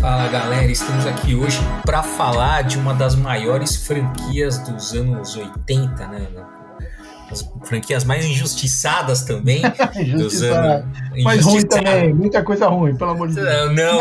Fala galera, estamos aqui hoje para falar de uma das maiores franquias dos anos 80, né? As franquias mais injustiçadas também. Mas ruim também, muita coisa ruim, pelo amor de Deus. Não,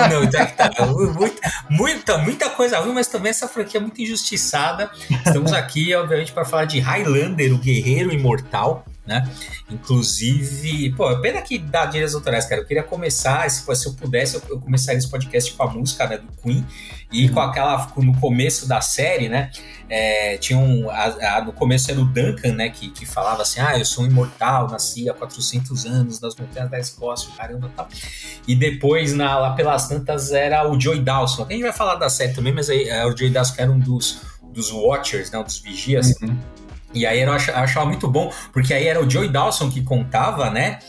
tá, muita coisa ruim, mas também essa franquia é muito injustiçada. Estamos aqui, obviamente, para falar de Highlander, o Guerreiro Imortal, né? Inclusive, pena que dá direitos autorais, cara. Eu queria começar, se eu pudesse, eu começaria esse podcast com a música, né, do Queen, e com aquela, no começo da série, né? Tinha no começo era o Duncan, né? Que falava assim: eu sou um imortal, nasci há 400 anos nas montanhas da Escócia, caramba, tal. E depois, lá pelas tantas, era o Joey Dawson. A gente vai falar da série também, mas aí o Joey Dawson que era um dos Watchers, né? Dos Vigias. Uhum. E aí eu achava muito bom, porque aí era o Joey Dawson que contava, né?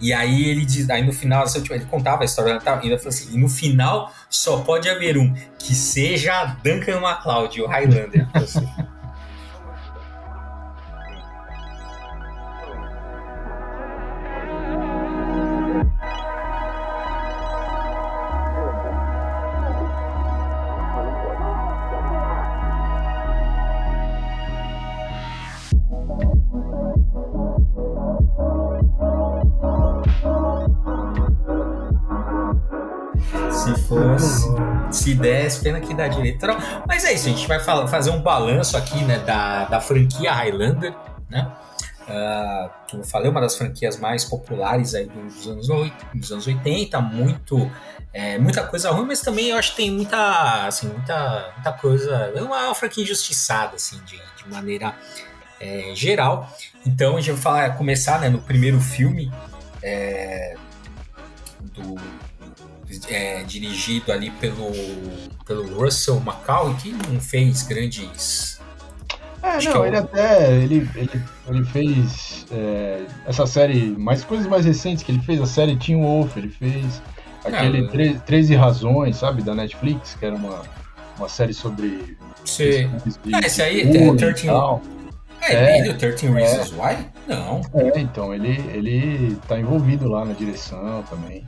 E aí ele diz, aí no final, ele contava a história, e ele falou assim: e no final só pode haver um, que seja Duncan MacLeod, o Highlander. Se desse, pena que dá direito. Mas é isso, a gente vai fazer um balanço aqui, né, da franquia Highlander, né? Como eu falei, uma das franquias mais populares aí dos anos 80, muita coisa ruim, mas também eu acho que tem muita coisa. É uma franquia injustiçada, assim, de maneira geral. Então a gente vai começar, né, no primeiro filme dirigido ali pelo Russell Mulcahy, que não fez grandes... Ele fez essa série, mas coisas mais recentes que ele fez, a série Teen Wolf, ele fez aquele 13 Razões, sabe, da Netflix, que era uma série sobre... Esse aí, 13... o 13 Reasons Why? Não. Então, ele tá envolvido lá na direção também.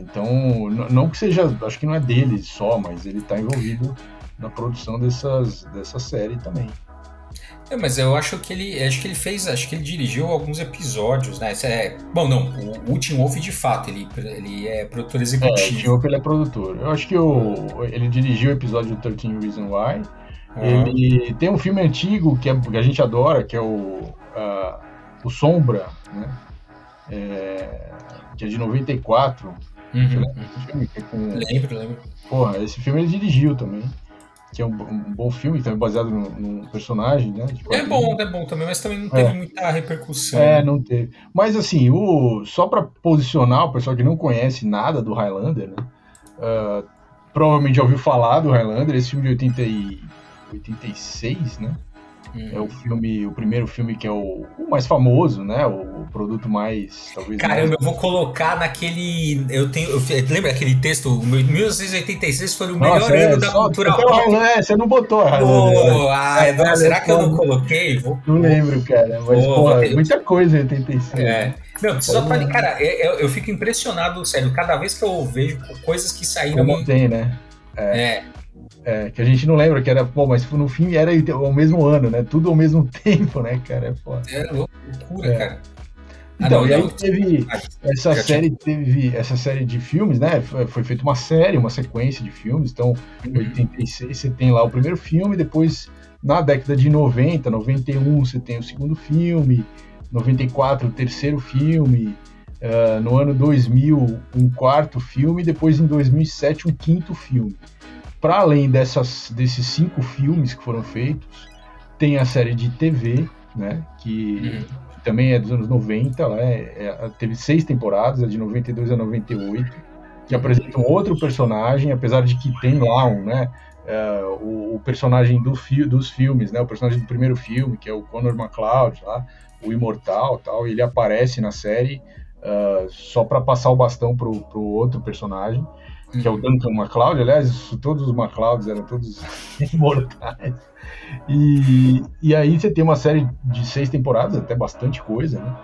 Então, não que seja, acho que não é dele só, mas ele está envolvido na produção dessa série também. Mas eu acho que ele dirigiu alguns episódios, né? O Teen Wolf, de fato, ele é produtor executivo. O Teen Wolf, ele é produtor. Eu acho que ele dirigiu o episódio do 13 Reasons Why. Ele tem um filme antigo que a gente adora, que é o Sombra, né? Que é de 94. Lembro. Porra, esse filme ele dirigiu também, que é um bom filme, também baseado num personagem, né? É bom também, mas também não teve muita repercussão. Não teve. Mas assim, só pra posicionar o pessoal que não conhece nada do Highlander, né? Provavelmente já ouviu falar do Highlander, esse filme de 86, né? É o primeiro filme que é o mais famoso, né? O produto mais... Eu vou colocar naquele... Lembra aquele texto? 1986 foi o melhor ano da cultura pop. Você não botou, será que eu não coloquei? Não lembro, cara. Mas, muita coisa em 86. Não, só pra... Cara, eu fico impressionado, sério. Cada vez que eu vejo coisas que saíram... Como tem, né? Que a gente não lembra que era, mas no fim era o mesmo ano, né? Tudo ao mesmo tempo, né, cara? É foda. É loucura, cara. Então, e aí teve essa série de filmes, né? Foi feita uma sequência de filmes. Então, em 86 você tem lá o primeiro filme, depois na década de 90, 91 você tem o segundo filme, 94 o terceiro filme, no ano 2000 um quarto filme, depois em 2007 um quinto filme. Para além desses 5 filmes que foram feitos, tem a série de TV, né, que também é dos anos 90, né, teve 6 temporadas, de 92 a 98, que apresentam outro personagem, apesar de que tem lá o personagem dos filmes, né, o personagem do primeiro filme, que é o Connor MacLeod, lá, o Imortal, tal, ele aparece na série só para passar o bastão pro outro personagem. que é o Duncan MacLeod, aliás, todos os MacLeods eram todos imortais. E aí você tem uma série de 6 temporadas, até bastante coisa, né?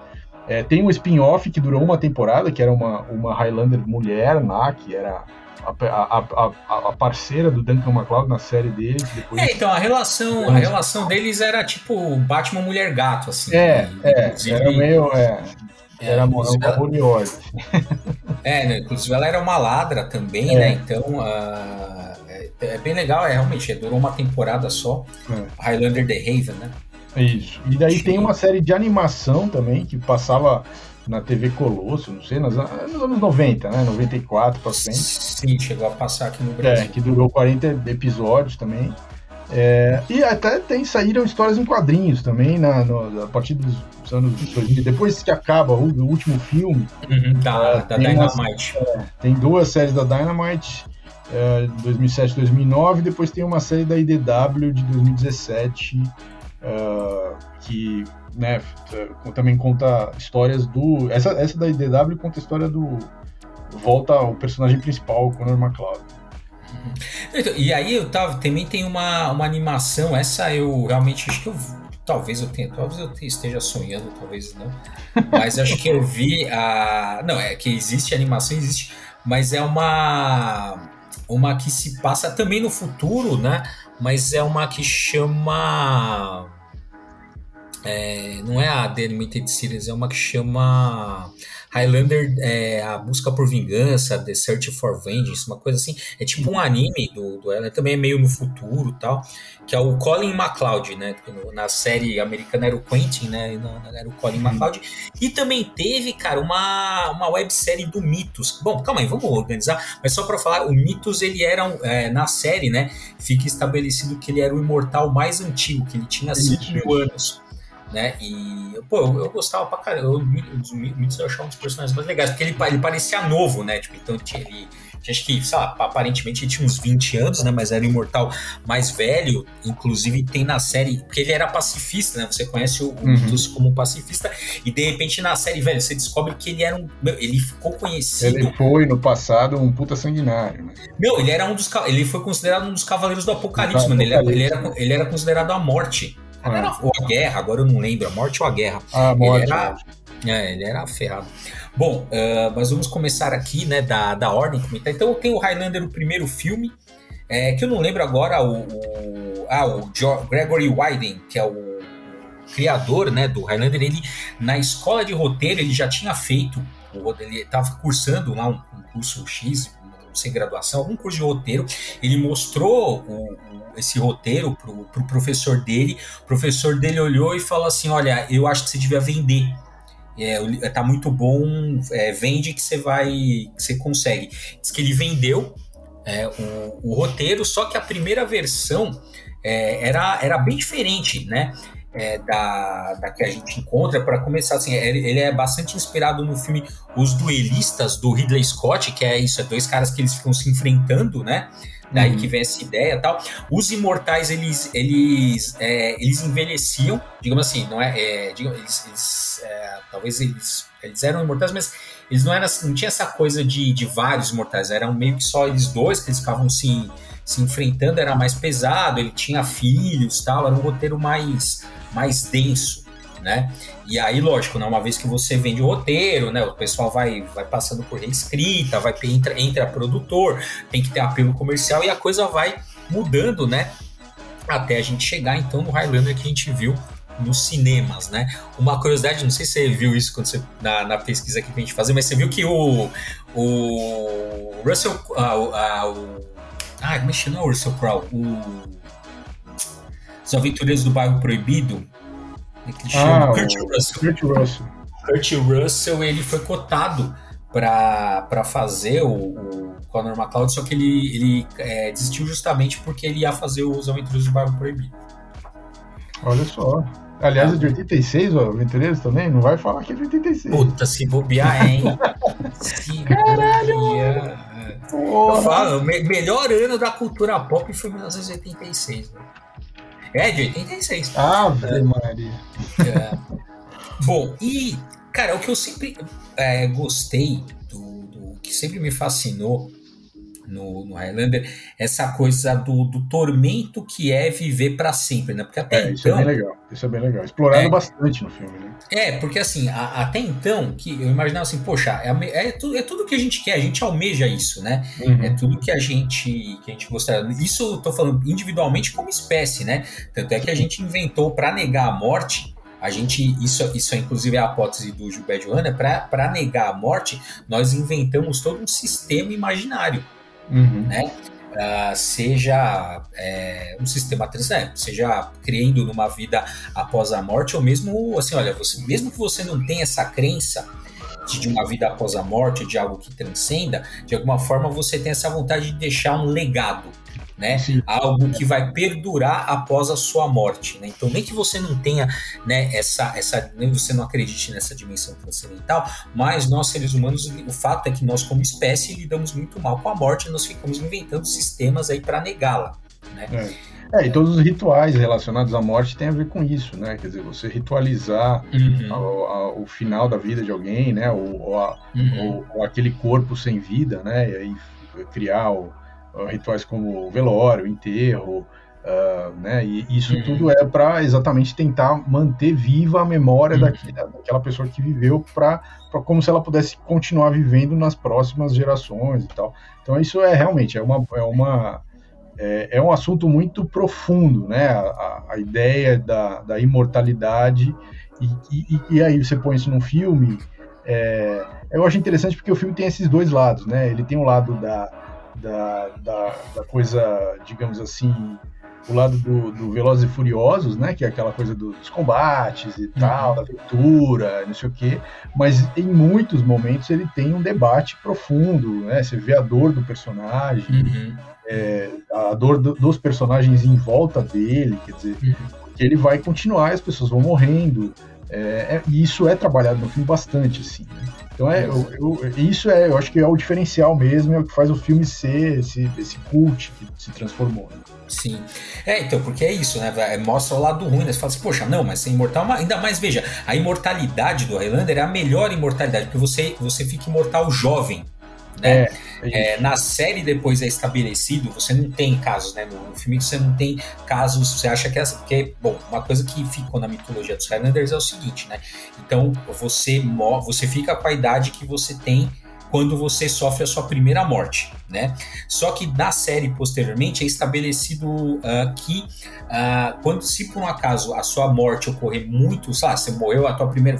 É, tem um spin-off que durou 1 temporada, que era uma Highlander mulher lá, que era a parceira do Duncan MacLeod na série dele. Depois... É, então, a relação deles era tipo Batman mulher-gato, assim. Era meio... Era moral da Moriori. Né? Inclusive ela era uma ladra também, né? Então é bem legal, realmente. Durou 1 temporada só. Highlander The Raven, né? Isso. E daí tem uma série de animação também que passava na TV Colosso, não sei, nos anos 90, né? 94 pra frente. Sim, chegou a passar aqui no Brasil. Que durou 40 episódios também. E até saíram histórias em quadrinhos também, a partir dos anos 2000, depois que acaba o último filme da Dynamite. Tem 2 séries da Dynamite, 2007 2009, depois tem uma série da IDW de 2017, que, né, também conta histórias do... Essa da IDW conta a história do... Volta ao personagem principal, Connor MacLeod. E aí, Otávio, também tem uma animação, essa eu realmente acho que talvez eu esteja sonhando, talvez não, mas acho que eu vi a... Não, é que existe, a animação existe, mas é uma que se passa também no futuro, né? Mas é uma que chama... não é a The Limited Series, é uma que chama... Highlander, a busca por vingança, The Search for Vengeance, uma coisa assim. É tipo um anime do ela, também é meio no futuro e tal, que é o Colin MacLeod, né? Na série americana era o Quentin, né? E era o Colin MacLeod. E também teve, cara, uma websérie do Methos. Bom, calma aí, vamos organizar. Mas só pra falar, o Methos, ele era, na série, né? Fica estabelecido que ele era o imortal mais antigo, que ele tinha 5.000 anos. Né? E, eu gostava pra caramba. Eu achava um dos personagens mais legais, porque ele parecia novo, né? Tipo, então ele acho que, sei lá, aparentemente ele tinha uns 20 anos, né? Mas era o imortal mais velho. Inclusive tem na série, porque ele era pacifista, né? Você conhece o Methos como pacifista, e de repente na série, velho, você descobre que ele era ele ficou conhecido. Ele foi no passado um puta sanguinário, né? Meu, ele foi considerado um dos Cavaleiros do Apocalipse, mano. Ele era considerado a morte. Ou a guerra, agora eu não lembro, a morte ou a guerra. A morte. Ele era ferrado. Bom, mas vamos começar aqui, né, da ordem. Então tem o Highlander, o primeiro filme, que eu não lembro agora, o Gregory Wyden, que é o criador, né, do Highlander. Ele, na escola de roteiro, ele já tinha feito, ele estava cursando lá um curso X, sem graduação, algum curso de roteiro. Ele mostrou esse roteiro pro professor dele. O professor dele olhou e falou assim: olha, eu acho que você devia vender, tá muito bom, vende que você consegue. Diz que ele vendeu o roteiro, só que a primeira versão era bem diferente, né? Da que a gente encontra. Para começar, assim, ele é bastante inspirado no filme Os Duelistas, do Ridley Scott, que é isso, 2 caras que eles ficam se enfrentando, né? Daí que vem essa ideia e tal. Os imortais, eles envelheciam, digamos assim, não talvez eles eram imortais, mas eles não tinha essa coisa de vários imortais, eram meio que só eles 2 que eles ficavam se enfrentando. Era mais pesado, ele tinha filhos e tal, era um roteiro mais denso, né? E aí, lógico, né, uma vez que você vende o roteiro, né, o pessoal vai passando por reescrita, entra produtor, tem que ter apelo comercial, e a coisa vai mudando, né, até a gente chegar então no Highlander que a gente viu nos cinemas, né? Uma curiosidade, não sei se você viu isso quando na pesquisa que a gente fazia, mas você viu que o Russell... como é que chama o Russell Crowe? Os Aventureiros do Bairro Proibido. Kurt Russell. Kurt Russell, ele foi cotado para fazer o Connor MacLeod, só que ele desistiu justamente porque ele ia fazer Os Aventureiros do Bairro Proibido. Olha só. Aliás, é de 86, ó, Aventureiros também, não vai falar que é de 86. Puta, se bobear, hein? Caralho! Bobear. Eu falo, o melhor ano da cultura pop foi 1986. Né? De 86. Ave Maria. Bom, e, cara, o que eu sempre gostei, que sempre me fascinou no Highlander, essa coisa do tormento que é viver para sempre, né? Porque até então... Isso é bem legal. Explorado bastante no filme, né? Porque assim, até então, que eu imaginava assim, poxa, é tudo que a gente quer, a gente almeja isso, né? Uhum. É tudo que a gente gostaria. Isso eu tô falando individualmente como espécie, né? Tanto é que a gente inventou, para negar a morte... A gente, isso é inclusive a hipótese do Gilbert Johanna, para negar a morte, nós inventamos todo um sistema imaginário, né? Seja um sistema tradicional, seja crendo numa vida após a morte, ou mesmo assim, olha, você, mesmo que você não tenha essa crença de uma vida após a morte, de algo que transcenda, de alguma forma você tem essa vontade de deixar um legado, né? Algo que vai perdurar após a sua morte, né? Então, nem que você não tenha, né, nem você não acredite nessa dimensão transcendental, mas nós, seres humanos, o fato é que nós, como espécie, lidamos muito mal com a morte e nós ficamos inventando sistemas aí para negá-la, né? E todos os rituais relacionados à morte têm a ver com isso, né? Quer dizer, você ritualizar o final da vida de alguém, né? Ou aquele corpo sem vida, né? E aí criar rituais como velório, enterro, né? E isso tudo é para exatamente tentar manter viva a memória daquela pessoa que viveu, para como se ela pudesse continuar vivendo nas próximas gerações e tal. Então isso é realmente é um assunto muito profundo, né? A ideia da imortalidade, e aí você põe isso num filme. Eu acho interessante porque o filme tem esses dois lados, né? Ele tem o lado da coisa, digamos assim, o lado do Velozes e Furiosos, né? Que é aquela coisa dos combates e tal, da aventura, não sei o quê. Mas em muitos momentos ele tem um debate profundo, né? Você vê a dor do personagem... a dor dos personagens em volta dele, quer dizer, porque ele vai continuar, as pessoas vão morrendo, e isso é trabalhado no filme bastante, assim, né? Então eu acho que é o diferencial mesmo, é o que faz o filme ser esse cult que se transformou, né? Sim, então, porque é isso, né? Mostra o lado ruim, né? Você fala assim, poxa, não, mas ser imortal, ainda mais, veja, a imortalidade do Highlander é a melhor imortalidade, porque você fica imortal jovem, né? Na série depois é estabelecido, você não tem casos, né? No filme você não tem casos, você acha que uma coisa que ficou na mitologia dos Highlanders é o seguinte, né? Então você fica com a idade que você tem quando você sofre a sua primeira morte, né? Só que na série posteriormente é estabelecido que quando, se por um acaso a sua morte ocorrer muito, sei lá, você morreu,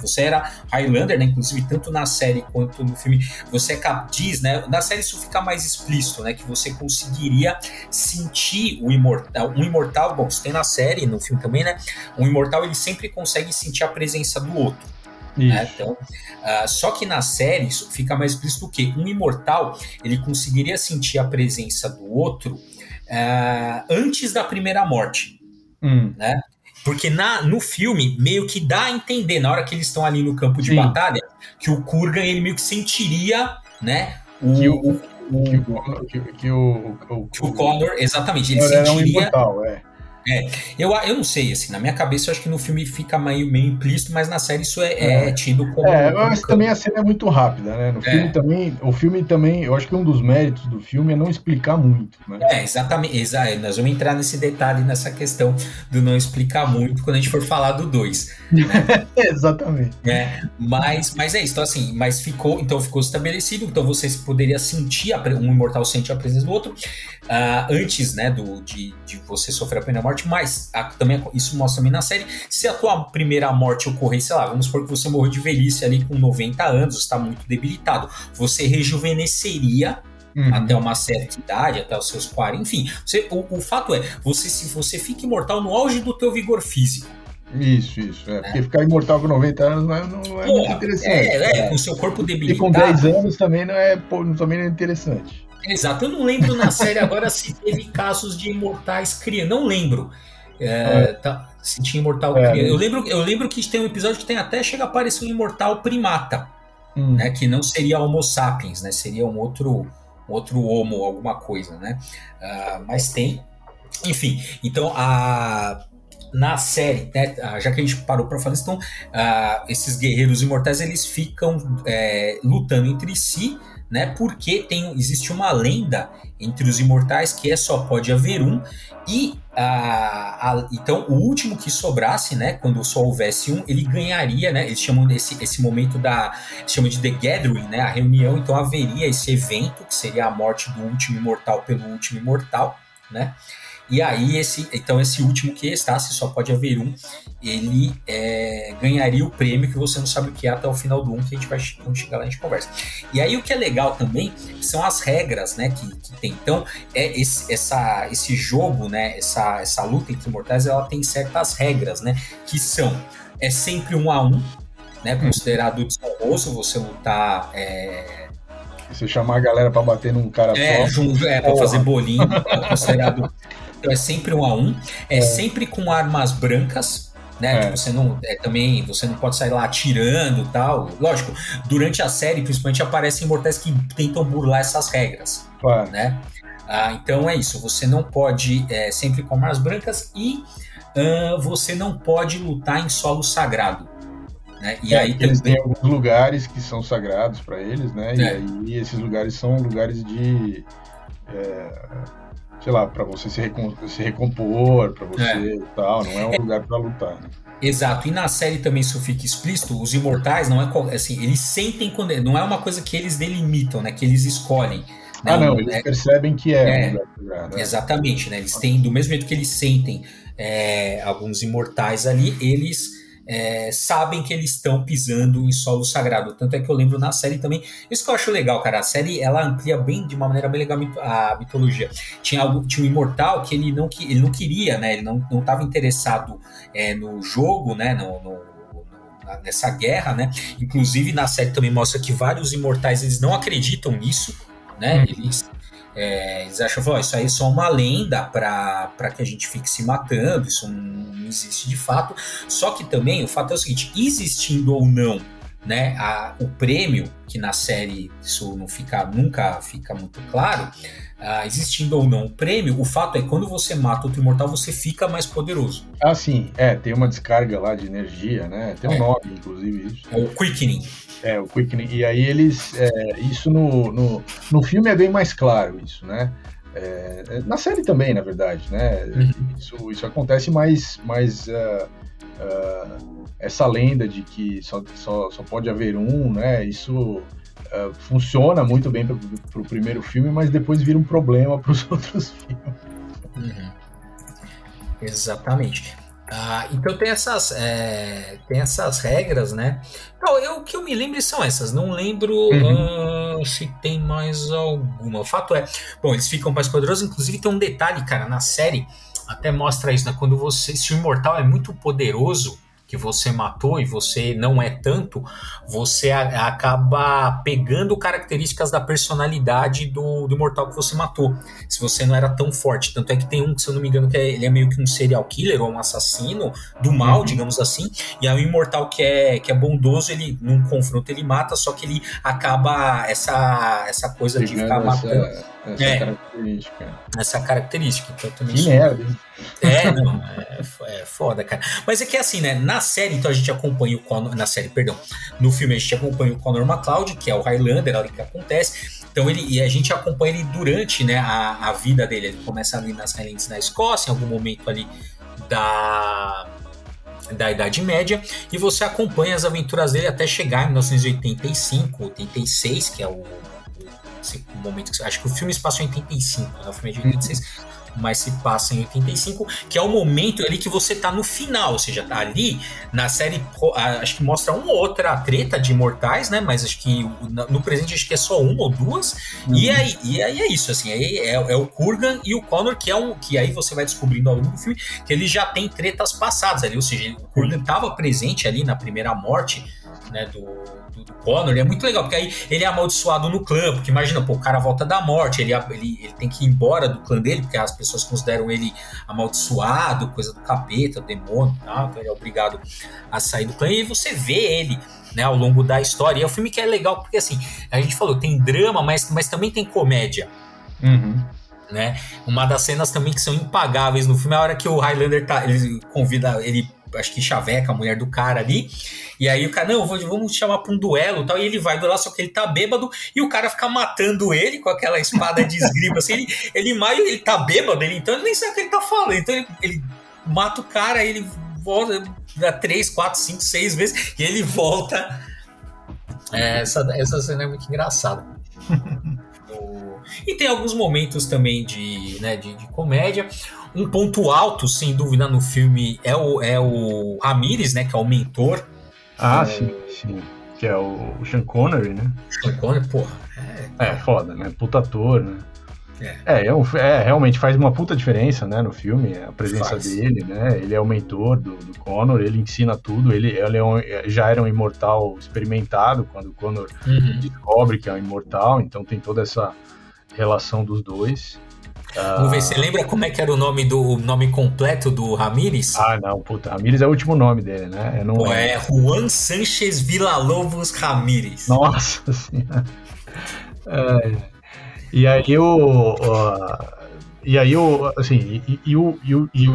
você era Highlander, né? Inclusive tanto na série quanto no filme, você diz, né? Na série isso fica mais explícito, né? Que você conseguiria sentir o imortal. Um imortal, bom, isso tem na série, no filme também, né? Um imortal, ele sempre consegue sentir a presença do outro. Então, só que na série isso fica mais explícito que um imortal, ele conseguiria sentir a presença do outro antes da primeira morte, né? Porque no filme meio que dá a entender, na hora que eles estão ali no campo de batalha, que o Kurgan, ele meio que sentiria, né? Que o Connor, exatamente, ele sentiria... Era um imortal, eu não sei, assim, na minha cabeça eu acho que no filme fica meio implícito, mas na série isso é tido como... Mas também a cena é muito rápida, né? No filme também, eu acho que um dos méritos do filme é não explicar muito, né? Exatamente, nós vamos entrar nesse detalhe, nessa questão do não explicar muito quando a gente for falar do 2, né? Exatamente. Mas é isso, então assim, ficou estabelecido, então você poderia sentir, um imortal sente a presença do outro, antes, né, de você sofrer a pena morte. Mas também, isso mostra também na série, se a tua primeira morte ocorrer, sei lá, vamos supor que você morreu de velhice ali com 90 anos, está muito debilitado, você rejuvenesceria até uma certa idade, até os seus 40, enfim, o fato é, se você fica imortal no auge do teu vigor físico. Isso, porque ficar imortal com 90 anos não é muito interessante. Com o seu corpo debilitado. E com 10 anos também não é interessante. Exato, eu não lembro na série agora se teve casos de imortais criança, não lembro se tinha imortal criança. Eu lembro que tem um episódio que tem até, chega a aparecer um imortal primata, né, que não seria Homo sapiens, né, seria um outro homo, alguma coisa, né, mas tem, enfim, então na série, né? Já que a gente parou para falar isso, então, esses guerreiros imortais, eles ficam lutando entre si, né? Porque existe uma lenda entre os imortais que só pode haver um, e então o último que sobrasse, né, quando só houvesse um, ele ganharia, né? Eles chamam esse momento chamam de The Gathering, né, a reunião. Então haveria esse evento que seria a morte do último imortal pelo último imortal, né? E aí, esse último que restasse, só pode haver um, ele ganharia o prêmio que você não sabe o que é até o final do 1, que a gente vai chegar lá e a gente conversa. E aí o que é legal também são as regras, né, que tem. Então, esse jogo, né, essa luta entre imortais, ela tem certas regras, né, que são, sempre 1-1, né, considerado desonroso você lutar... Você chamar a galera pra bater num cara só... pra fazer bolinho, é considerado... Então é sempre 1-1, sempre com armas brancas, né? Tipo, você não pode sair lá atirando e tal. Lógico, durante a série, principalmente, aparecem imortais que tentam burlar essas regras, claro, né? Então é isso, você não pode... sempre com armas brancas e você não pode lutar em solo sagrado. Né? E aí eles têm alguns lugares que são sagrados para eles, né? E aí esses lugares são lugares de... sei lá, para você se recompor, para você e tal, não é um lugar para lutar, né? Exato, e na série também isso fica explícito, os imortais, não é assim, eles sentem quando... Não é uma coisa que eles delimitam, né, que eles escolhem. Né? Eles percebem que um lugar pra lugar, né? Exatamente, né, eles têm, do mesmo jeito que eles sentem alguns imortais ali, eles... sabem que eles estão pisando em solo sagrado, tanto é que eu lembro na série também, isso que eu acho legal, cara, a série ela amplia bem, de uma maneira bem legal, a mitologia. Tinha um imortal que ele não queria, né, ele não estava interessado no jogo, né, nessa guerra, né, inclusive na série também mostra que vários imortais, eles não acreditam nisso, né, eles acham que isso aí é só uma lenda para que a gente fique se matando, isso não existe de fato. Só que também o fato é o seguinte, existindo ou não, né, o prêmio, que na série isso nunca fica muito claro, existindo ou não o prêmio, o fato é que quando você mata outro imortal, você fica mais poderoso. Ah, sim, tem uma descarga lá de energia, né? Tem um nome, inclusive, isso. É o Quickening. O Quickening. E aí eles... isso no filme é bem mais claro, isso, né? Na série também, na verdade, né? Isso acontece mais essa lenda de que só pode haver um, né? Isso funciona muito bem pro primeiro filme, mas depois vira um problema pros outros filmes. Exatamente. Então tem essas regras, né? Então, o que eu me lembro são essas. Não lembro se tem mais alguma. O fato é, bom, eles ficam mais poderosos. Inclusive tem um detalhe, cara, na série até mostra isso, né? Quando se o imortal é muito poderoso, que você matou e você não é tanto, você acaba pegando características da personalidade do imortal que você matou, se você não era tão forte. Tanto é que tem um, que se eu não me engano, que ele é meio que um serial killer ou um assassino do mal, digamos assim, e aí o imortal que é bondoso, ele, num confronto, ele mata, só que ele acaba essa coisa de ficar matando. Essa característica. Então, também que merda, hein? É foda, cara. Mas é que assim, né? Na série, então, a gente acompanha o Connor... Na série, perdão. No filme, a gente acompanha o Connor MacLeod, que é o Highlander, ali que acontece. Então, e a gente acompanha ele durante, né, a vida dele. Ele começa ali nas Highlands, na Escócia, em algum momento ali da Idade Média, e você acompanha as aventuras dele até chegar em 1985, 86, que é o momento que... Acho que o filme se passa em 85, né? O filme é de 86... mas se passa em 85, que é o momento ali que você tá no final, ou seja, tá ali, na série, acho que mostra uma ou outra treta de imortais, né, mas acho que no presente acho que é só uma ou duas, e aí é isso, assim, aí é o Kurgan e o Connor, que aí você vai descobrindo ao longo do filme, que ele já tem tretas passadas ali, ou seja, o Kurgan tava presente ali na primeira morte, né, do Connor. É muito legal, porque aí ele é amaldiçoado no clã, porque imagina, o cara volta da morte, ele tem que ir embora do clã dele, porque as pessoas consideram ele amaldiçoado, coisa do capeta, do demônio, tá? Então ele é obrigado a sair do clã, e aí você vê ele, né, ao longo da história. E é um filme que é legal, porque assim, a gente falou, tem drama, mas também tem comédia. né? Uma das cenas também que são impagáveis no filme é a hora que o Highlander tá, ele convida, ele acho que chaveca a mulher do cara ali, e aí o cara, não, vamos te chamar pra um duelo e tal, e ele vai duelar, só que ele tá bêbado e o cara fica matando ele com aquela espada de esgrima, assim, ele tá bêbado, então ele nem sabe o que ele tá falando, então ele mata o cara, ele volta 3, 4, 5, 6 vezes e ele volta. Essa cena é muito engraçada. E tem alguns momentos também de comédia. Um ponto alto, sem dúvida, no filme é o Ramírez, né? Que é o mentor. Sim. Que é o Sean Connery, né? Sean Connery, porra. É foda, né? Puta ator, né? Realmente faz uma puta diferença, né, no filme, a presença dele, né, ele é o mentor do Connor, ele ensina tudo, já era um imortal experimentado quando o Connor descobre que é um imortal, então tem toda essa relação dos dois. Vamos ver, você lembra como é que era o nome completo do Ramírez? Ramírez é o último nome dele, né? É Juan Sanchez Villalobos Ramírez. Nossa senhora.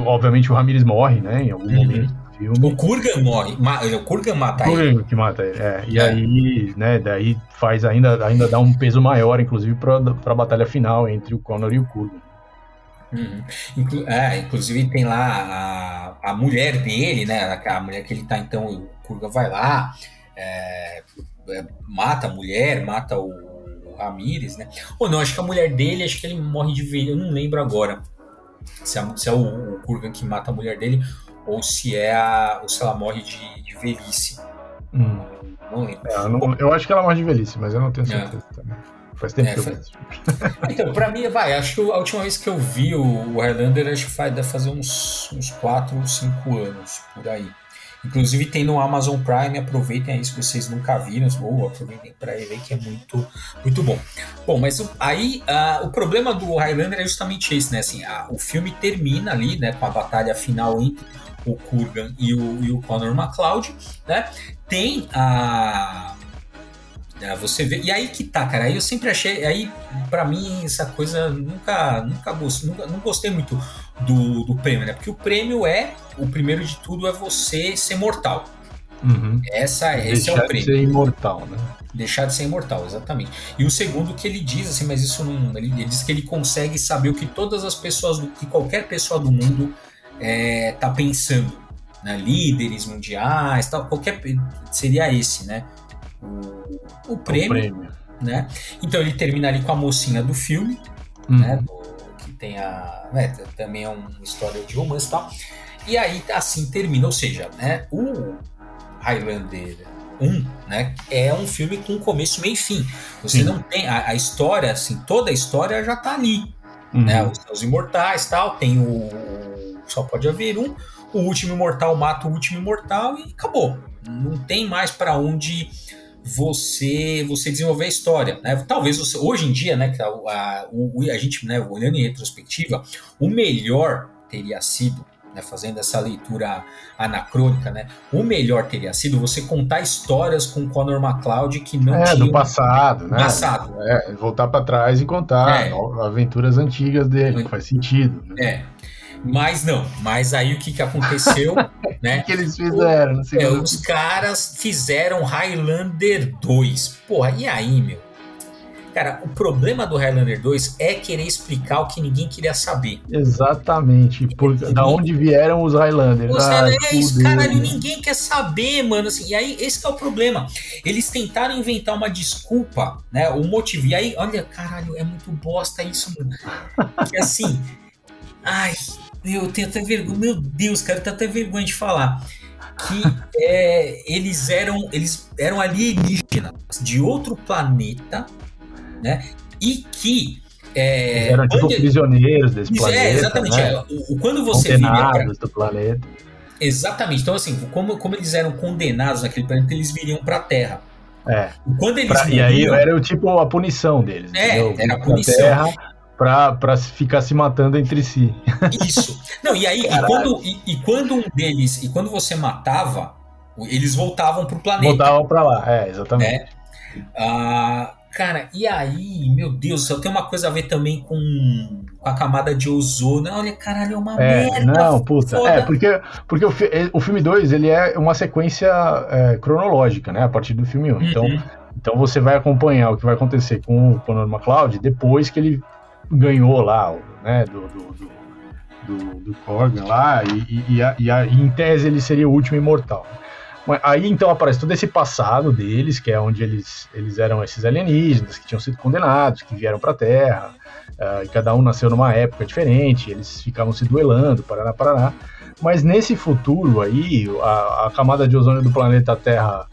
Obviamente o Ramírez morre, né, em algum momento do filme. O Kurgan morre, o Kurgan mata ele. O Kurgan que mata ele, aí, né, daí faz ainda dá um peso maior, inclusive, pra batalha final entre o Connor e o Kurgan. Inclusive tem lá a mulher dele, né, a mulher que ele tá, então, o Kurgan vai lá, mata a mulher, mata o Ramírez, né? Ou não, acho que a mulher dele, acho que ele morre de velho, eu não lembro agora se é o Kurgan que mata a mulher dele ou se é ou se ela morre de velhice. Não lembro. Eu acho que ela morre de velhice, mas eu não tenho certeza também. Faz tempo que eu vejo. Então, pra mim, acho que a última vez que eu vi o Highlander, acho que deve fazer uns 4 ou 5 anos, por aí. Inclusive tem no Amazon Prime, aproveitem aí se vocês nunca viram, ou aproveitem para ele aí que é muito, muito bom. Bom, mas aí o problema do Highlander é justamente esse, né? Assim, o filme termina ali, né, com a batalha final entre o Kurgan e o Connor MacLeod, né? Tem a... você vê, e aí que tá, cara, aí eu sempre achei, aí pra mim essa coisa nunca gostei muito do prêmio, né, porque o prêmio o primeiro de tudo é você ser mortal, esse é o prêmio. Deixar de ser imortal, né. Deixar de ser imortal, exatamente. E o segundo que ele diz, assim, mas isso não, ele diz que ele consegue saber o que todas as pessoas, que qualquer pessoa do mundo tá pensando, né, líderes mundiais, tal, qualquer, seria esse, né, o prêmio, né? Então ele termina ali com a mocinha do filme, né? Que tem também é uma história de romance e tal. E aí assim termina, ou seja, né? O Highlander 1, né? É um filme com começo, meio e fim. Você não tem a história, assim, toda a história já tá ali, né? Os imortais, tal. Tem só pode haver um. O último imortal mata o último imortal e acabou. Não tem mais para onde você desenvolver a história, né? Talvez hoje em dia, né, a gente, né, olhando em retrospectiva, o melhor teria sido, né, fazendo essa leitura anacrônica, né, o melhor teria sido você contar histórias com Connor MacLeod que não tinha do passado, né? Passado. Voltar para trás e contar aventuras antigas dele, faz sentido, né? Mas não, mas aí o que aconteceu, né? O que eles fizeram? Não sei os caras fizeram Highlander 2. Porra, e aí, meu? Cara, o problema do Highlander 2 é querer explicar o que ninguém queria saber. Exatamente. Da onde vieram os Highlanders? Isso, caralho, ninguém quer saber, mano. Assim, e aí, esse que é o problema. Eles tentaram inventar uma desculpa, né? Um motivo. E aí, olha, caralho, é muito bosta isso, mano. Que assim... Ai, eu tenho até vergonha, meu Deus, cara, eu tenho até vergonha de falar que eles eram alienígenas de outro planeta, né, e que... eles eram tipo prisioneiros desse planeta, exatamente, né? Quando você condenados do planeta. Exatamente, então assim, como eles eram condenados naquele planeta, eles viriam para a Terra. Quando eles e aí era tipo a punição deles. Era a punição. Terra, Pra ficar se matando entre si. Isso. Não, e aí, quando um deles, quando você matava, eles voltavam pro planeta. Voltavam pra lá, exatamente. Cara, e aí, meu Deus, só tem uma coisa a ver também com a camada de ozônio. Olha, caralho, é uma merda. Não, puta. Foda. É, porque o filme 2, ele é uma sequência cronológica, né? A partir do filme 1. Uhum. Então você vai acompanhar o que vai acontecer com o Connor MacLeod depois que ele ganhou lá, né? Do Kurgan lá, e em tese ele seria o último imortal. Aí então aparece todo esse passado deles, que é onde eles eram esses alienígenas que tinham sido condenados, que vieram pra Terra, e cada um nasceu numa época diferente, eles ficavam se duelando, parará. Mas nesse futuro aí, a camada de ozônio do planeta Terra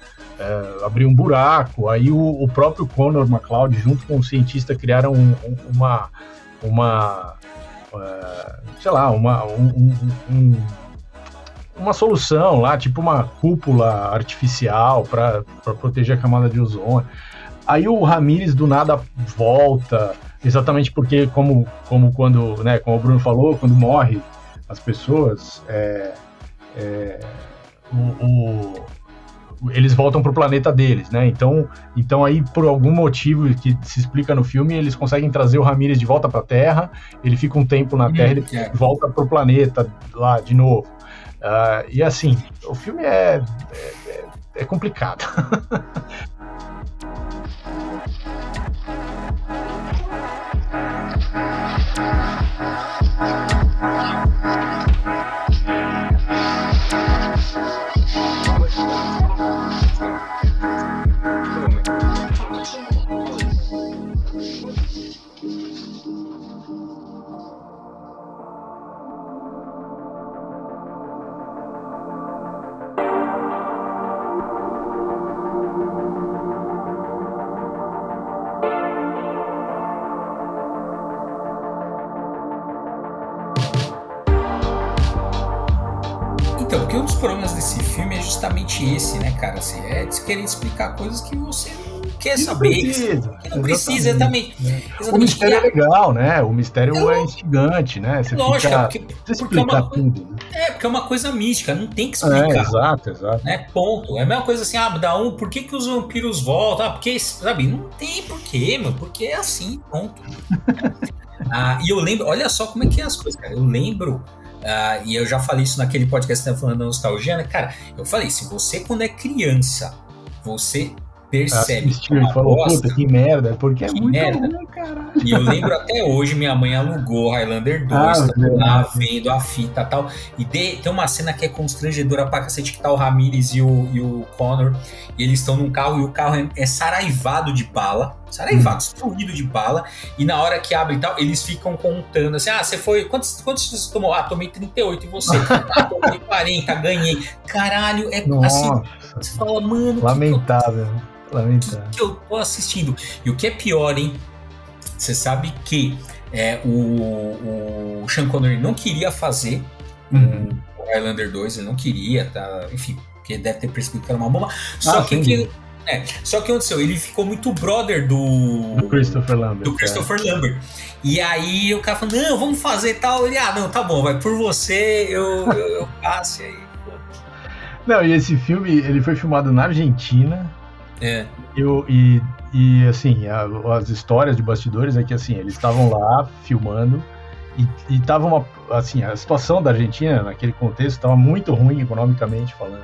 abriu um buraco, aí o próprio Connor MacLeod junto com o cientista criaram uma solução lá, tipo uma cúpula artificial para proteger a camada de ozônio. Aí o Ramírez do nada volta, exatamente porque, como quando, né, como o Bruno falou, quando morre as pessoas, eles voltam pro planeta deles, né? Então aí, por algum motivo que se explica no filme, eles conseguem trazer o Ramírez de volta pra Terra, ele fica um tempo na Terra, ele volta pro planeta lá de novo. E assim, o filme é complicado. Esse, né, cara? Assim, eles querem explicar coisas que você não quer saber. Que não precisa também. O mistério é legal, né? O mistério é instigante, né? Você lógico, fica... porque é uma coisa mística, não tem que explicar. Exato. Né? Ponto. É a mesma coisa assim, por que os vampiros voltam? Porque, sabe, não tem porquê, mano. Porque é assim, ponto. E eu lembro, olha só como é que é as coisas, cara. Eu lembro. E eu já falei isso naquele podcast que você tá falando da nostalgia, né? Cara, eu falei, se você quando é criança, você percebe que falou, puta, que merda, porque é muito ruim, caralho. E eu lembro até hoje, minha mãe alugou Highlander 2, tá vendo a fita e tal, e tem uma cena que é constrangedora pra cacete, que tá o Ramírez e o Connor, e eles estão num carro, e o carro é saraivado de bala, destruído de bala, e na hora que abre e tal, eles ficam contando assim, você foi, quantos você tomou? Tomei 38, e você? Tomei 40, ganhei. Caralho, assim, você fala, mano... Lamentável. Que eu tô assistindo. E o que é pior, hein? Você sabe que o Sean Connery não queria fazer o Highlander 2, ele não queria, tá? Enfim, porque deve ter percebido que era uma bomba. Só que aconteceu, ele ficou muito brother do Christopher Lambert. E aí o cara falou, não, vamos fazer tal. Ele, não, tá bom, vai por você, eu faço. Aí. Não, e esse filme, ele foi filmado na Argentina. E assim, as histórias de bastidores é que assim, eles estavam lá filmando e tava assim, a situação da Argentina naquele contexto estava muito ruim economicamente falando.